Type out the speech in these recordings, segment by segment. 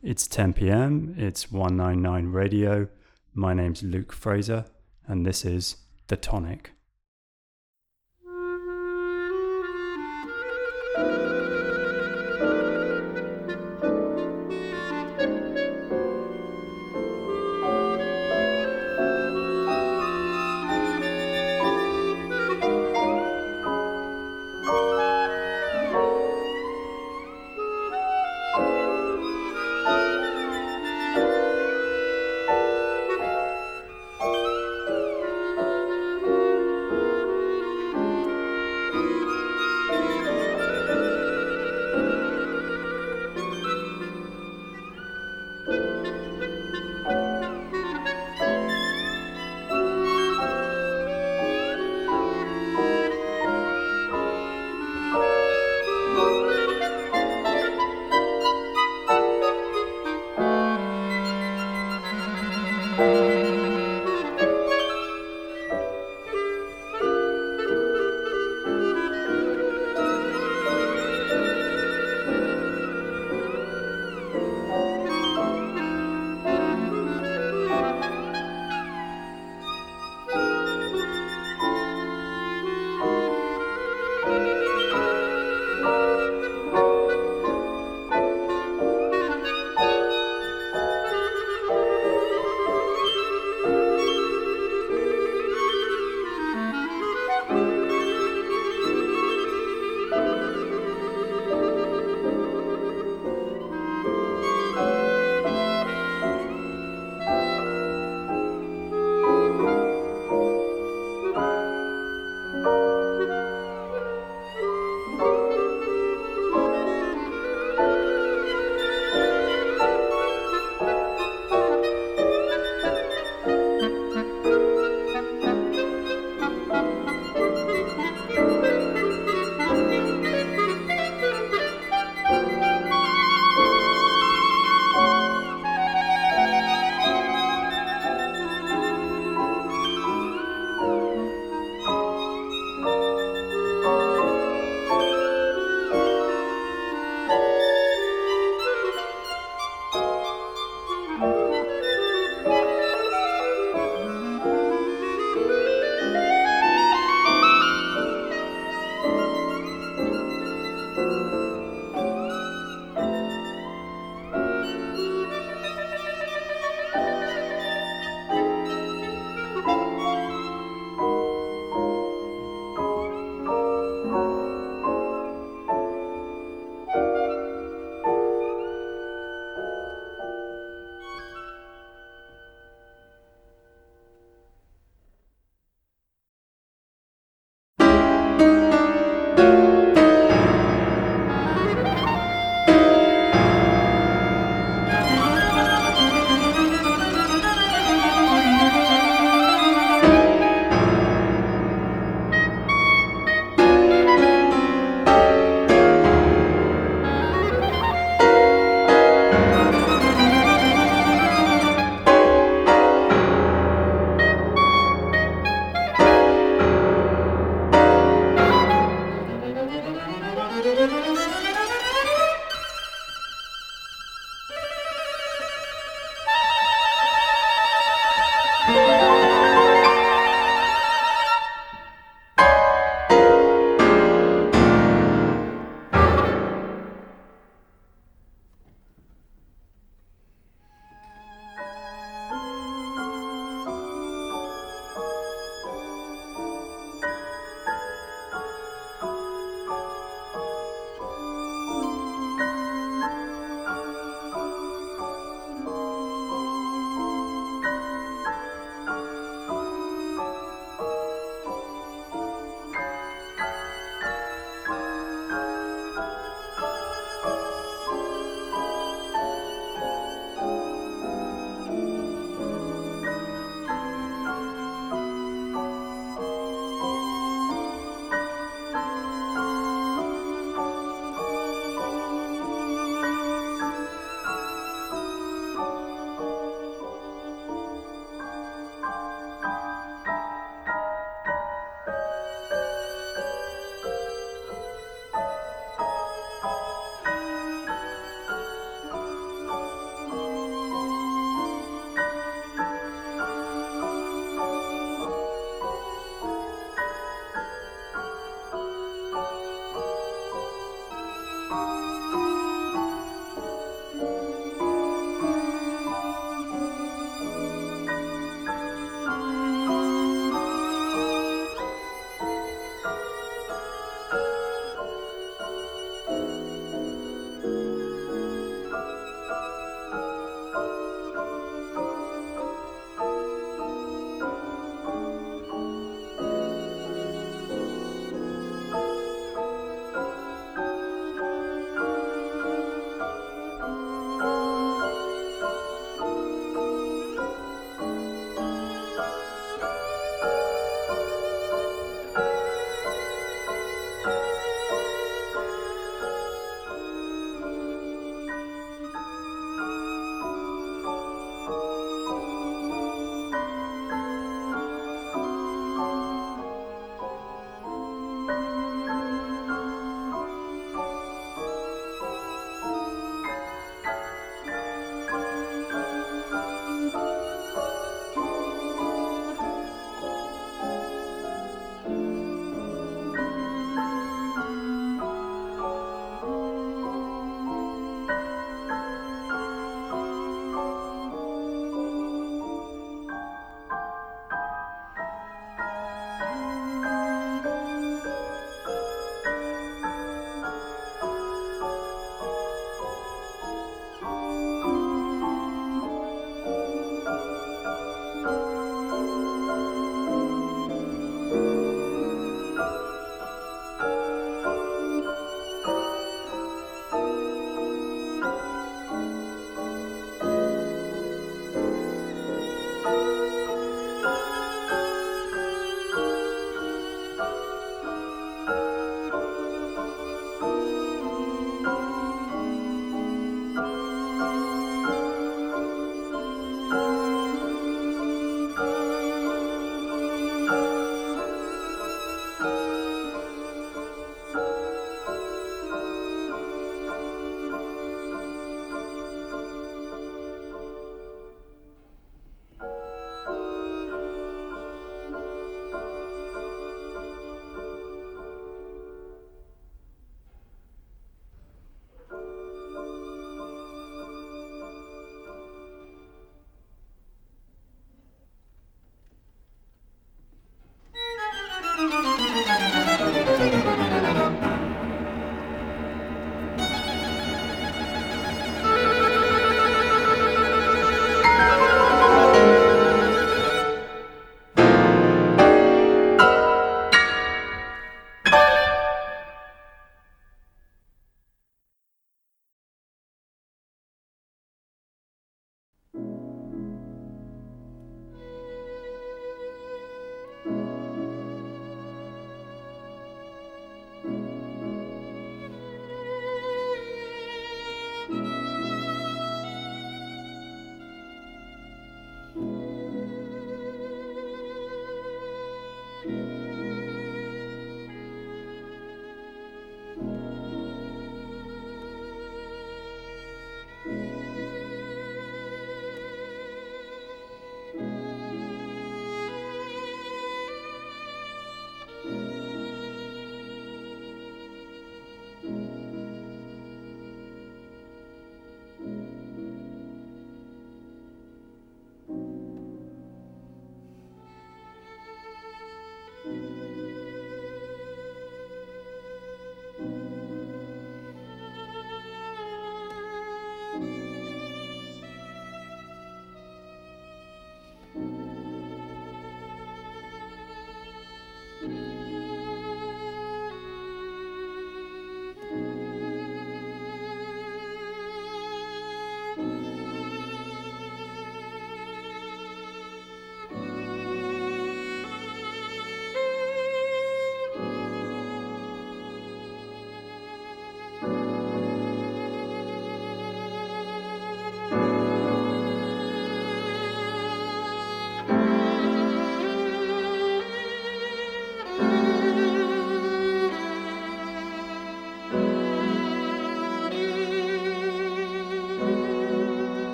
It's 10 p.m., it's 199 Radio. My name's Luke Fraser, and this is The Tonic.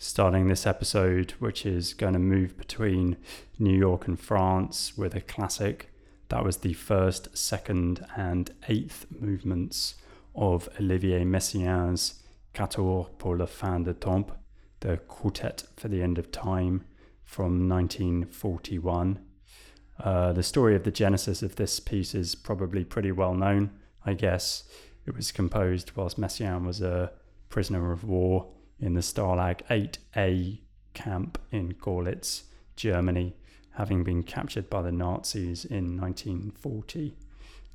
Starting this episode, which is going to move between New York and France with a classic. That was the first, second and eighth movements of Olivier Messiaen's Quatuor pour la fin de temps, the Quartet for the End of Time, from 1941. The story of the genesis of this piece is probably pretty well known, I guess. It was composed whilst Messiaen was a prisoner of war in the Stalag 8A camp in Gorlitz, Germany, having been captured by the Nazis in 1940.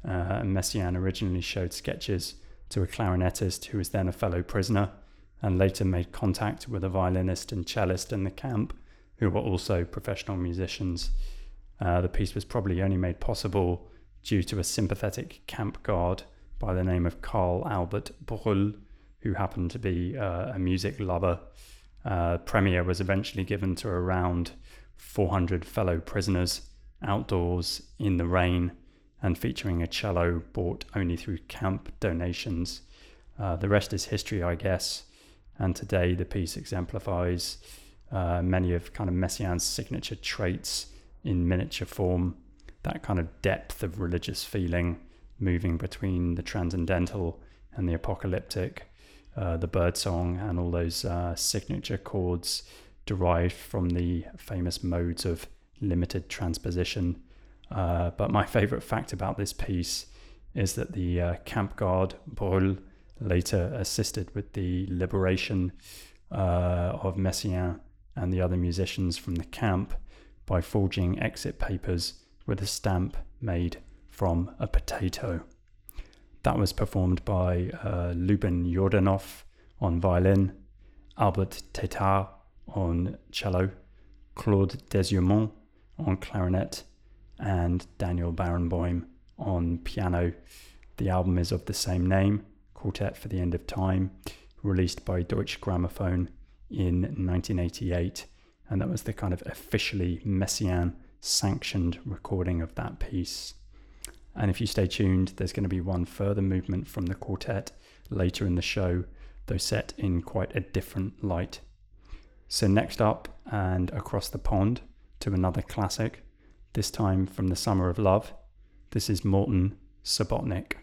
Messiaen originally showed sketches to a clarinetist who was then a fellow prisoner, and later made contact with a violinist and cellist in the camp, who were also professional musicians. The piece was probably only made possible due to a sympathetic camp guard by the name of Karl Albert Brull, who happened to be a music lover premiere was eventually given to around 400 fellow prisoners outdoors in the rain and featuring a cello bought only through camp donations. The rest is history, I guess. And today the piece exemplifies many of kind of Messiaen's signature traits in miniature form, that kind of depth of religious feeling moving between the transcendental and the apocalyptic, the birdsong and all those signature chords derived from the famous modes of limited transposition. But my favorite fact about this piece is that the camp guard Brull later assisted with the liberation of Messiaen and the other musicians from the camp by forging exit papers with a stamp made from a potato. That was performed by Lubin Yordanov on violin, Albert Tetar on cello, Claude Desumont on clarinet, and Daniel Barenboim on piano. The album is of the same name, Quartet for the End of Time, released by Deutsche Grammophon in 1988, and that was the kind of officially Messiaen sanctioned recording of that piece. And if you stay tuned, there's going to be one further movement from the quartet later in the show, though set in quite a different light. So next up, and across the pond to another classic, this time from The Summer of Love. This is Morton Subotnick.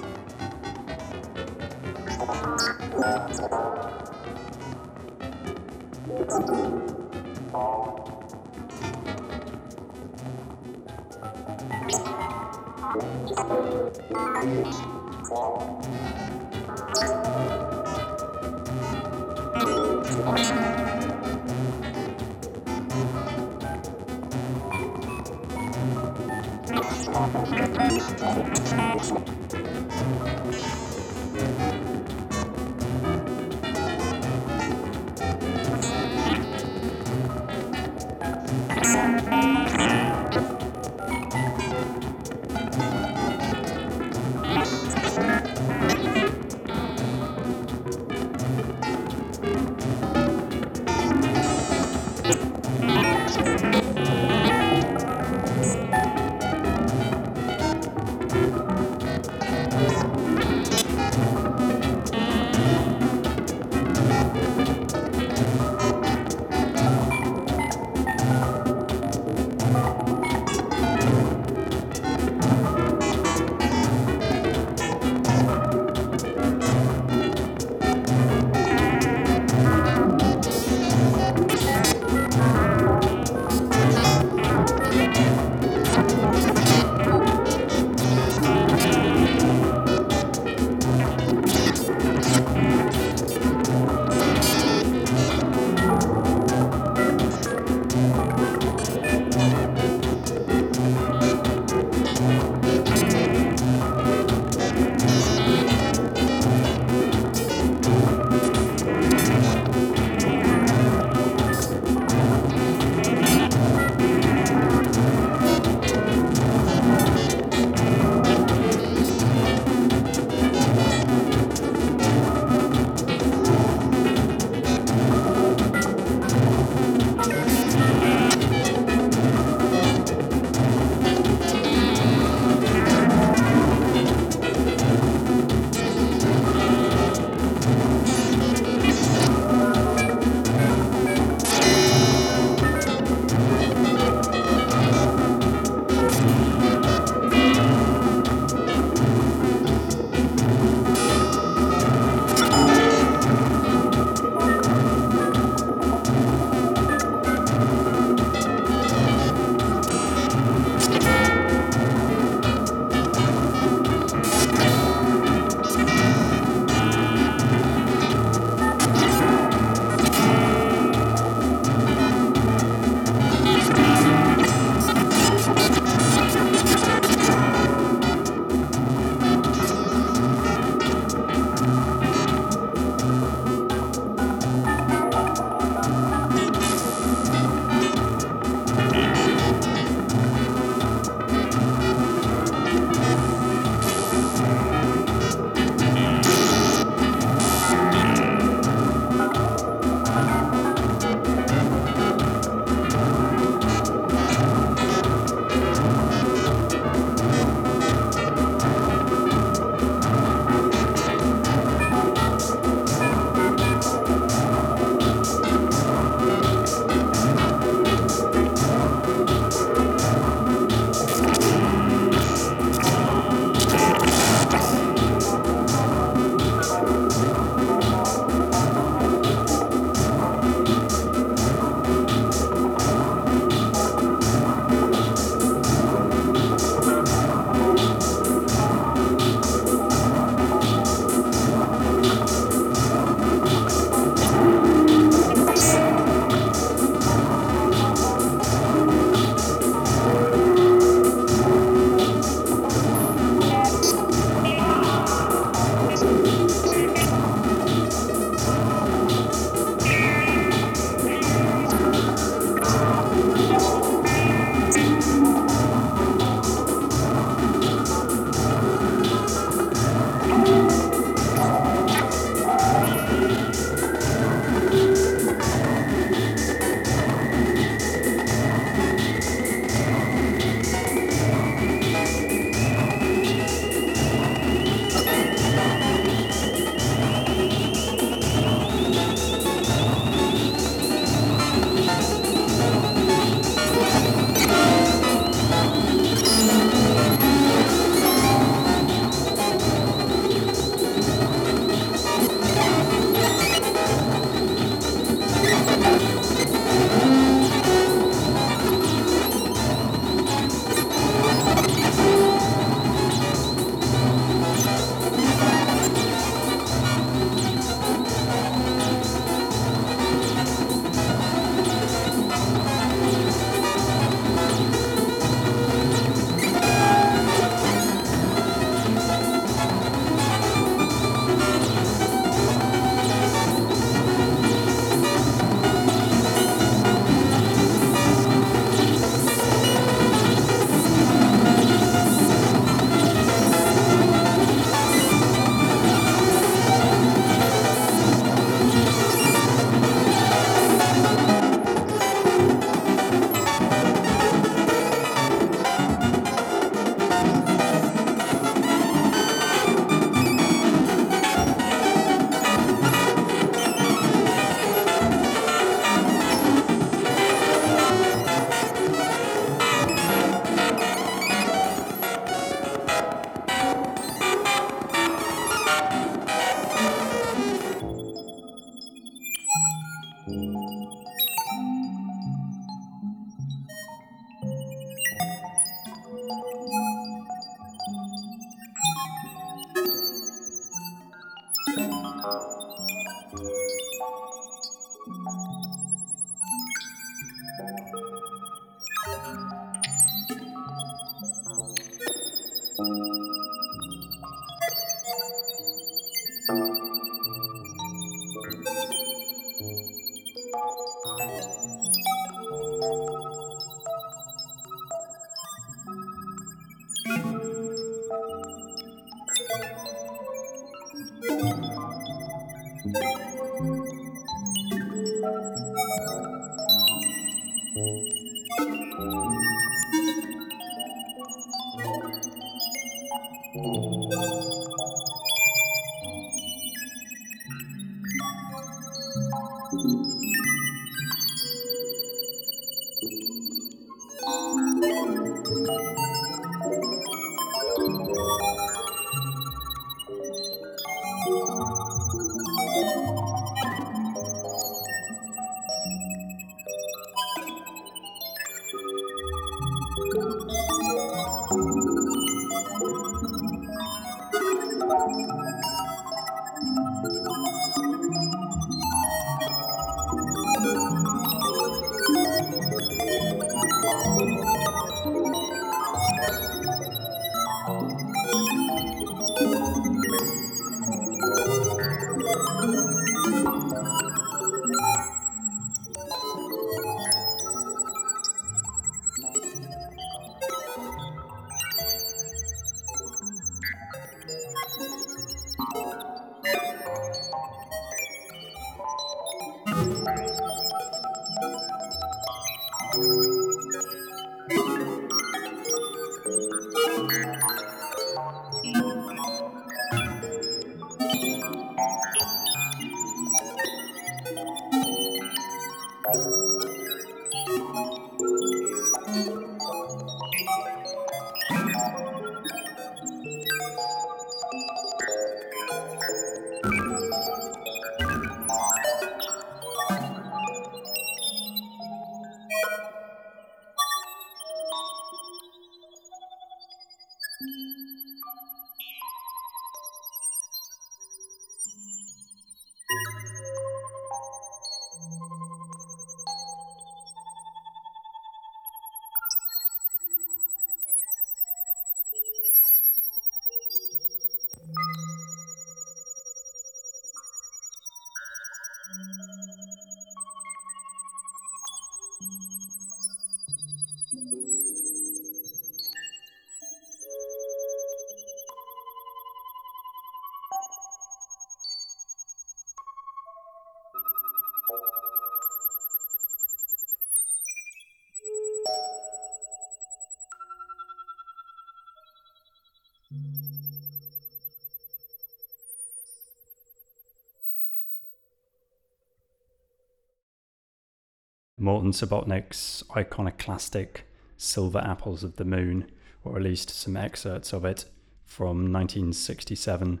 Morton Subotnick's iconoclastic Silver Apples of the Moon, or at least some excerpts of it, from 1967.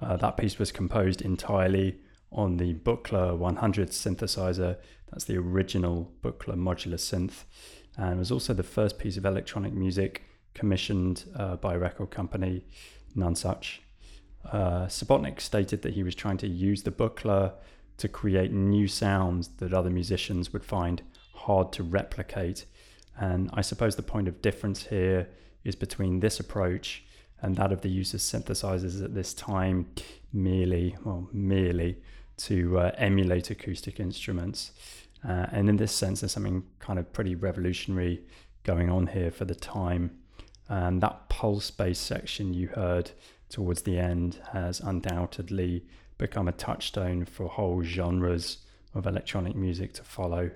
That piece was composed entirely on the Buchla 100 synthesizer. That's the original Buchla modular synth, and was also the first piece of electronic music commissioned by record company Nonesuch. Subotnick stated that he was trying to use the Buchla to create new sounds that other musicians would find hard to replicate. And I suppose the point of difference here is between this approach and that of the use of synthesizers at this time merely to emulate acoustic instruments. And in this sense, there's something kind of pretty revolutionary going on here for the time. And that pulse-based section you heard towards the end has undoubtedly become a touchstone for whole genres of electronic music to follow.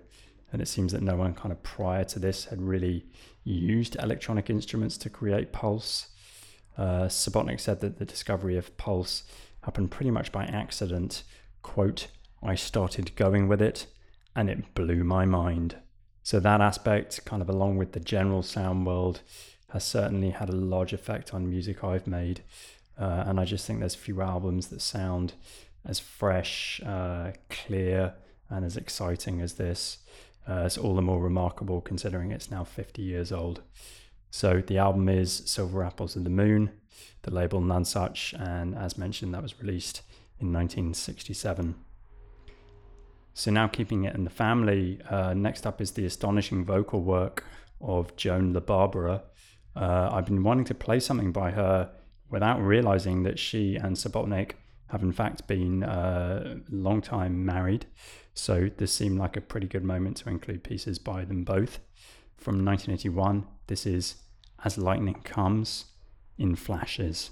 And it seems that no one kind of prior to this had really used electronic instruments to create pulse. Subotnick said that the discovery of pulse happened pretty much by accident. Quote, "I started going with it and it blew my mind." So that aspect, kind of along with the general sound world, has certainly had a large effect on music I've made. And I just think there's few albums that sound as fresh, clear, and as exciting as this. It's all the more remarkable considering it's now 50 years old. So the album is Silver Apples of the Moon, the label Nonesuch, and as mentioned, that was released in 1967. So now keeping it in the family, next up is the astonishing vocal work of Joan LaBarbara. I've been wanting to play something by her without realizing that she and Subotnick have in fact been long time married. So this seemed like a pretty good moment to include pieces by them both. From 1981, this is As Lightning Comes in Flashes.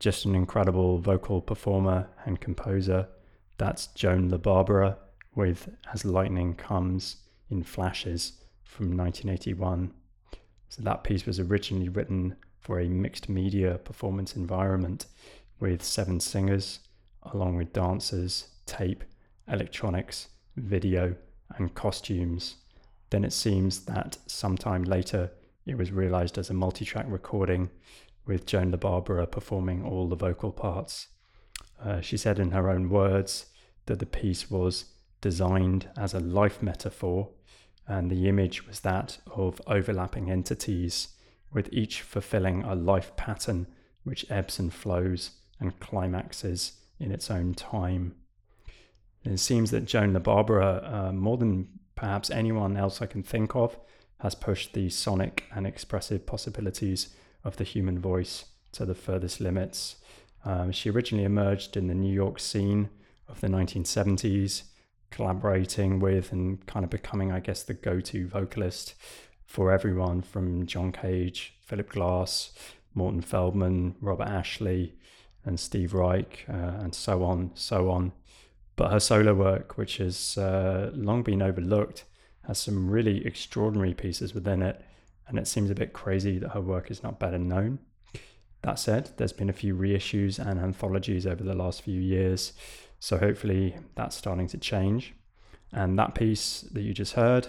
Just an incredible vocal performer and composer. That's Joan LaBarbara with As Lightning Comes in Flashes from 1981. So that piece was originally written for a mixed media performance environment with 7 singers, along with dancers, tape, electronics, video, and costumes. Then it seems that sometime later it was realized as a multi-track recording, with Joan LaBarbara performing all the vocal parts. She said in her own words that the piece was designed as a life metaphor, and the image was that of overlapping entities, with each fulfilling a life pattern which ebbs and flows and climaxes in its own time. And it seems that Joan LaBarbara, more than perhaps anyone else I can think of, has pushed the sonic and expressive possibilities of the human voice to the furthest limits. She originally emerged in the New York scene of the 1970s, collaborating with and kind of becoming, I guess, the go-to vocalist for everyone from John Cage, Philip Glass, Morton Feldman, Robert Ashley, and Steve Reich, and so on, so on. But her solo work, which has long been overlooked, has some really extraordinary pieces within it, and it seems a bit crazy that her work is not better known. That said, there's been a few reissues and anthologies over the last few years, so hopefully that's starting to change. And that piece that you just heard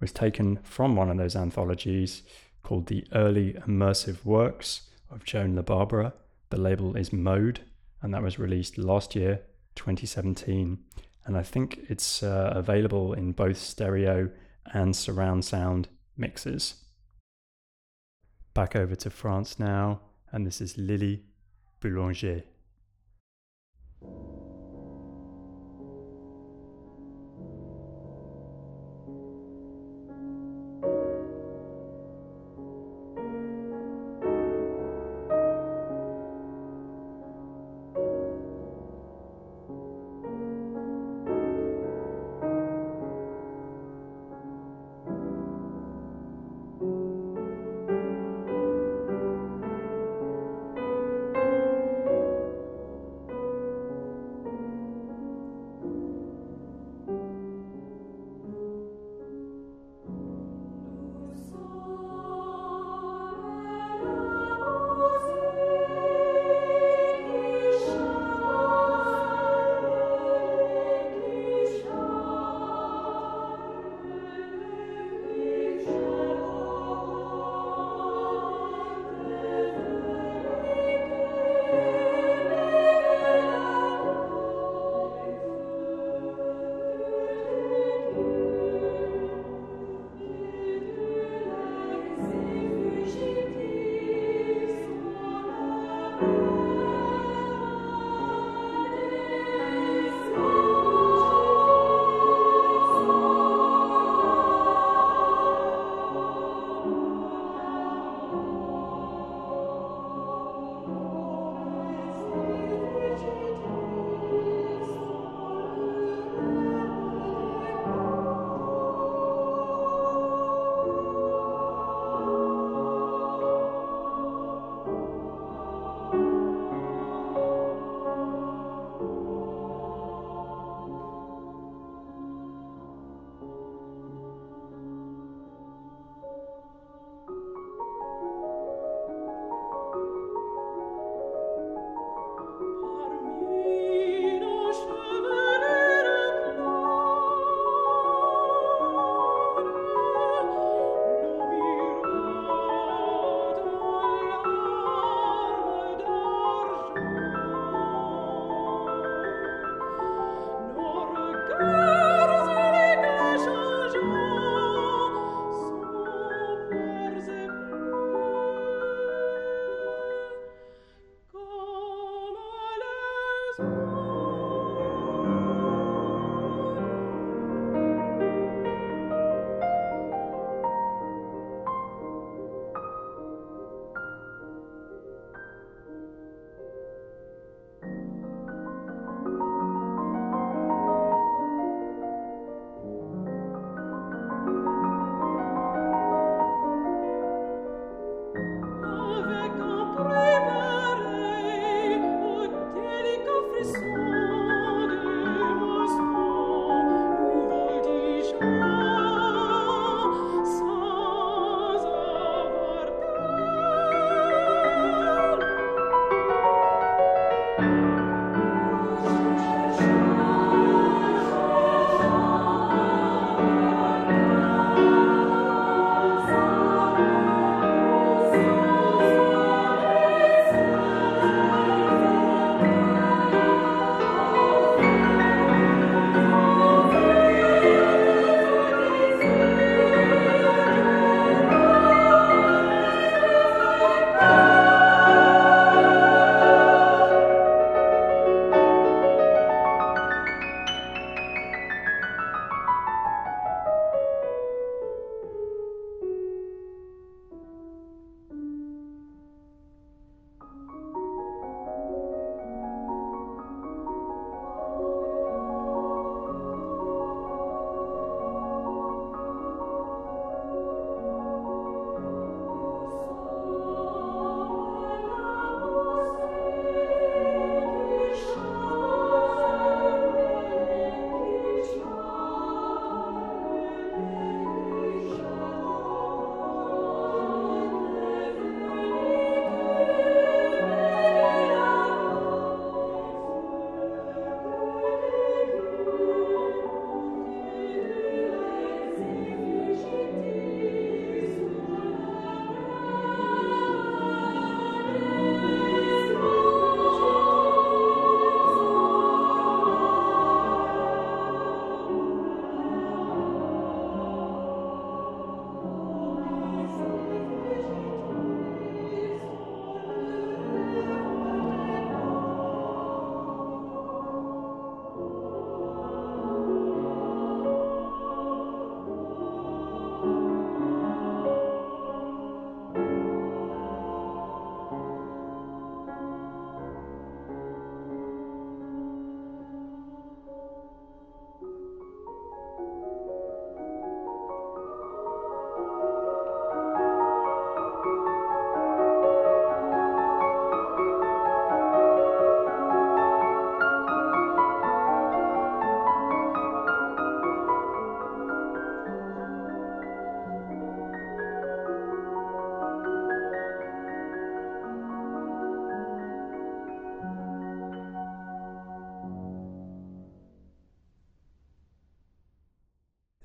was taken from one of those anthologies called The Early Immersive Works of Joan LaBarbara. The label is Mode, and that was released last year, 2017, and I think it's available in both stereo and surround sound mixes. Back over to France now, and this is Lili Boulanger.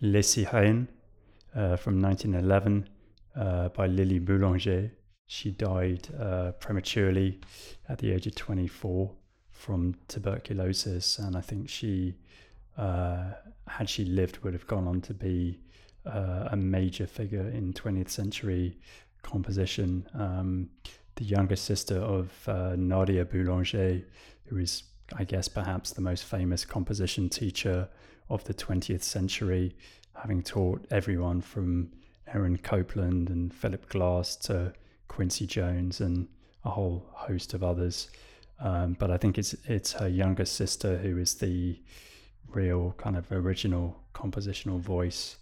Les Sirènes from 1911 by Lili Boulanger. She died prematurely at the age of 24 from tuberculosis, and I think she, had she lived, would have gone on to be a major figure in 20th century composition. The younger sister of Nadia Boulanger, who is, I guess, perhaps the most famous composition teacher of the 20th century, having taught everyone from Aaron Copland and Philip Glass to Quincy Jones and a whole host of others. But I think it's her younger sister who is the real kind of original compositional voice.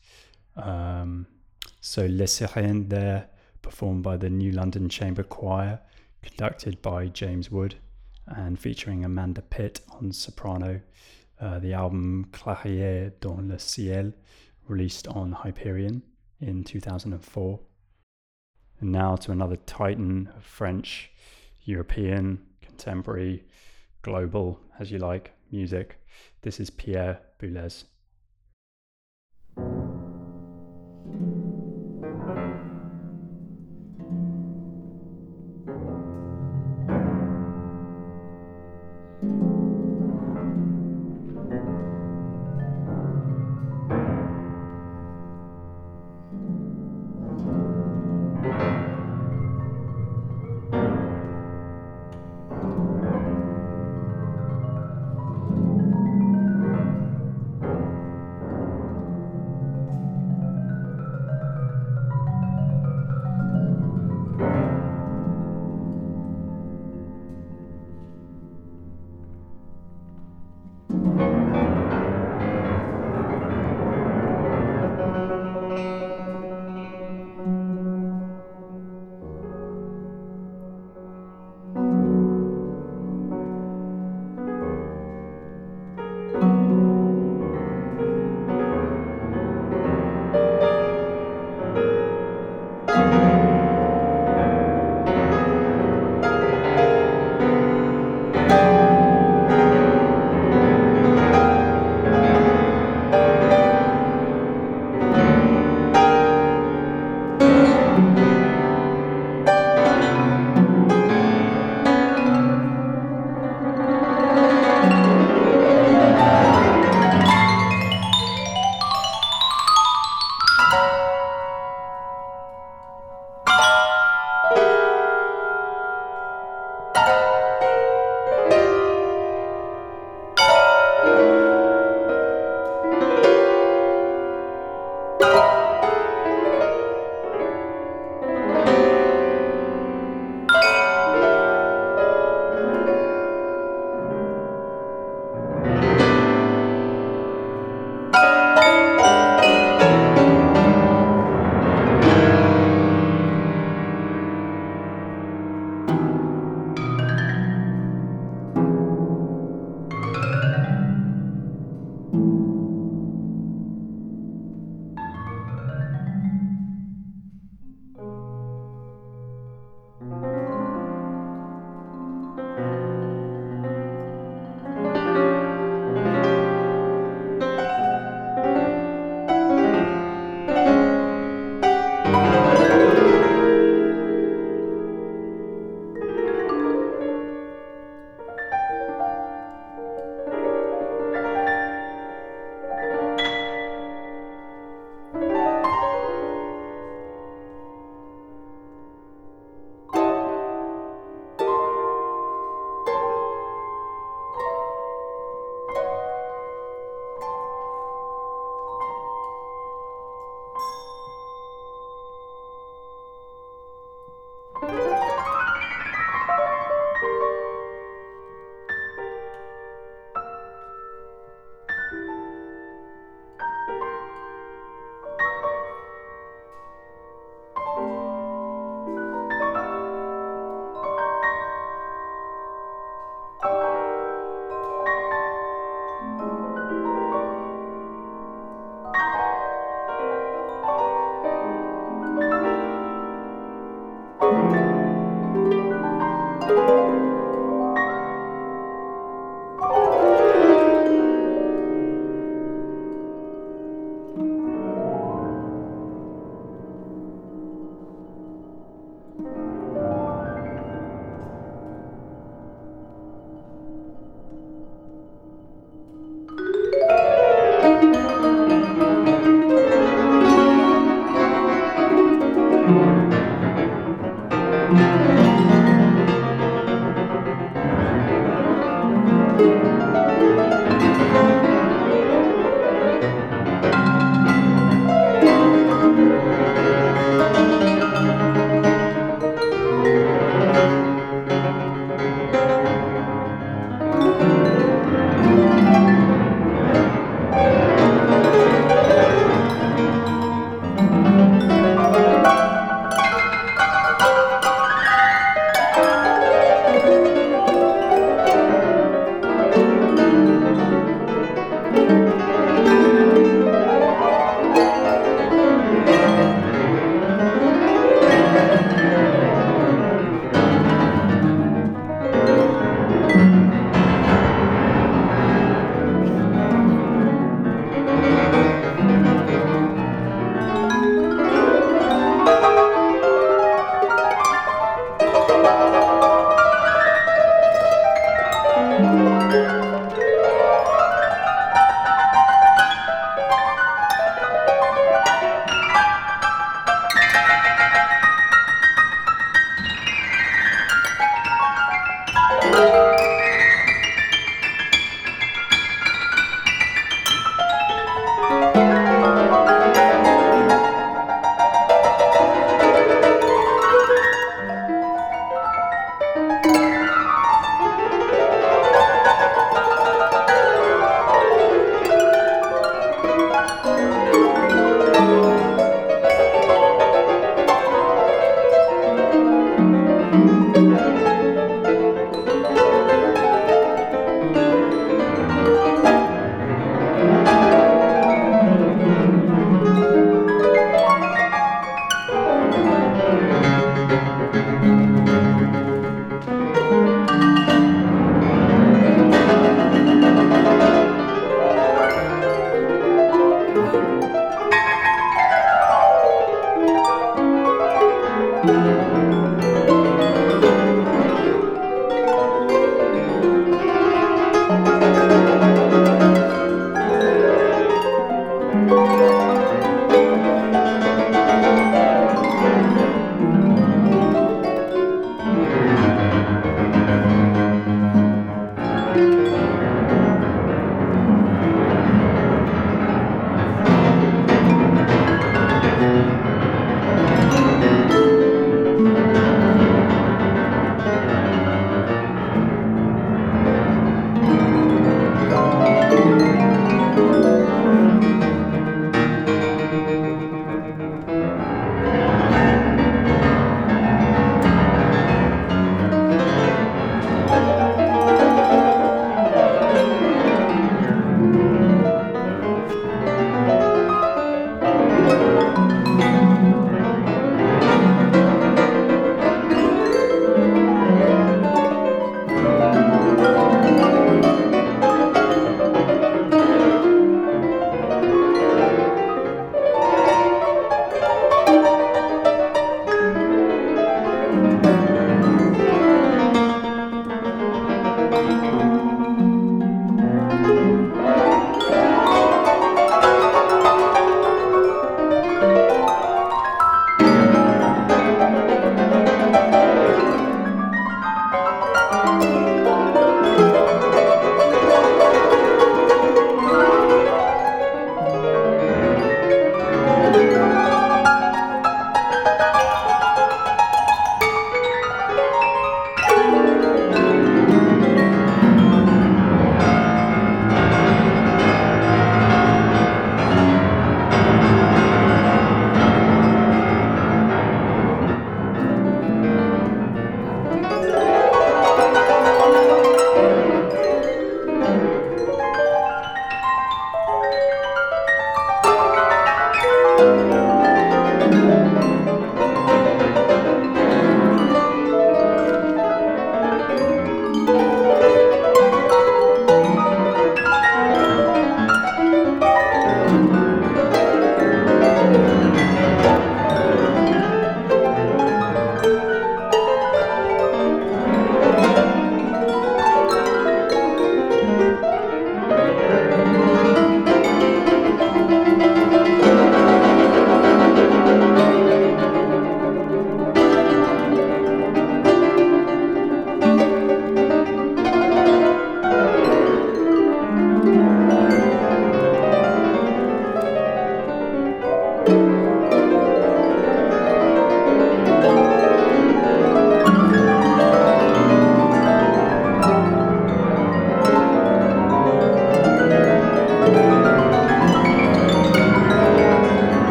So Les Sirènes there, performed by the New London Chamber Choir, conducted by James Wood and featuring Amanda Pitt on soprano. The album Clairières dans le ciel, released on Hyperion in 2004. And now to another titan of French, European, contemporary, global, as you like, music. This is Pierre Boulez.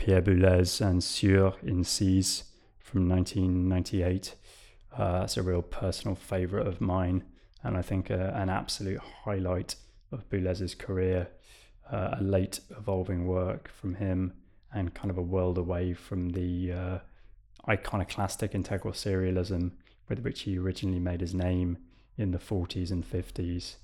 Pierre Boulez and Sur Incises from 1998. It's a real personal favourite of mine, and I think an absolute highlight of Boulez's career, a late evolving work from him and kind of a world away from the iconoclastic integral serialism with which he originally made his name in the 40s and 50s.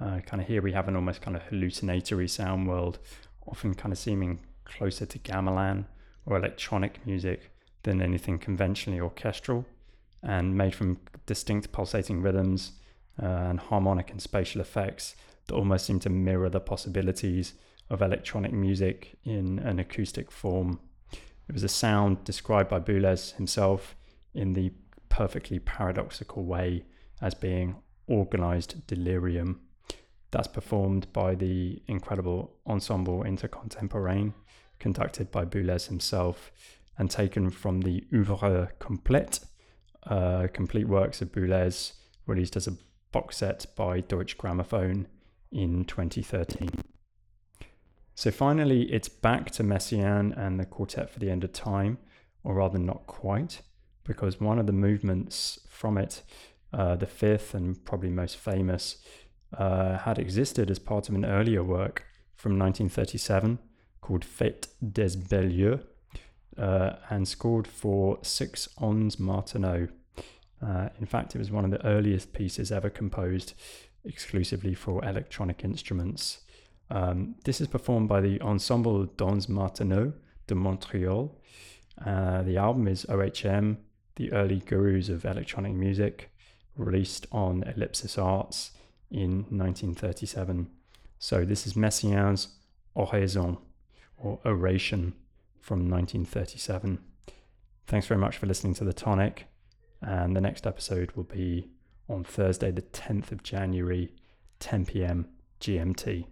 Kind of here we have an almost kind of hallucinatory sound world, often kind of seeming closer to gamelan or electronic music than anything conventionally orchestral, and made from distinct pulsating rhythms and harmonic and spatial effects that almost seem to mirror the possibilities of electronic music in an acoustic form. It was a sound described by Boulez himself in the perfectly paradoxical way as being organized delirium. That's performed by the incredible ensemble Intercontemporain, conducted by Boulez himself, and taken from the Œuvres Complètes, complete works of Boulez, released as a box set by Deutsche Grammophon in 2013. So finally, it's back to Messiaen and the Quartet for the End of Time, or rather not quite, because one of the movements from it, the fifth and probably most famous, had existed as part of an earlier work from 1937 called Fête des Belleieux, and scored for 6 Ondes Martenot. In fact, it was one of the earliest pieces ever composed exclusively for electronic instruments. This is performed by the Ensemble d'Ondes Martenot de Montreal. The album is OHM, The Early Gurus of Electronic Music, released on Ellipsis Arts in 1937. So this is Messiaen's Oraison, or Oration, from 1937. Thanks very much for listening to The Tonic. And the next episode will be on Thursday, the 10th of January, 10 p.m. GMT.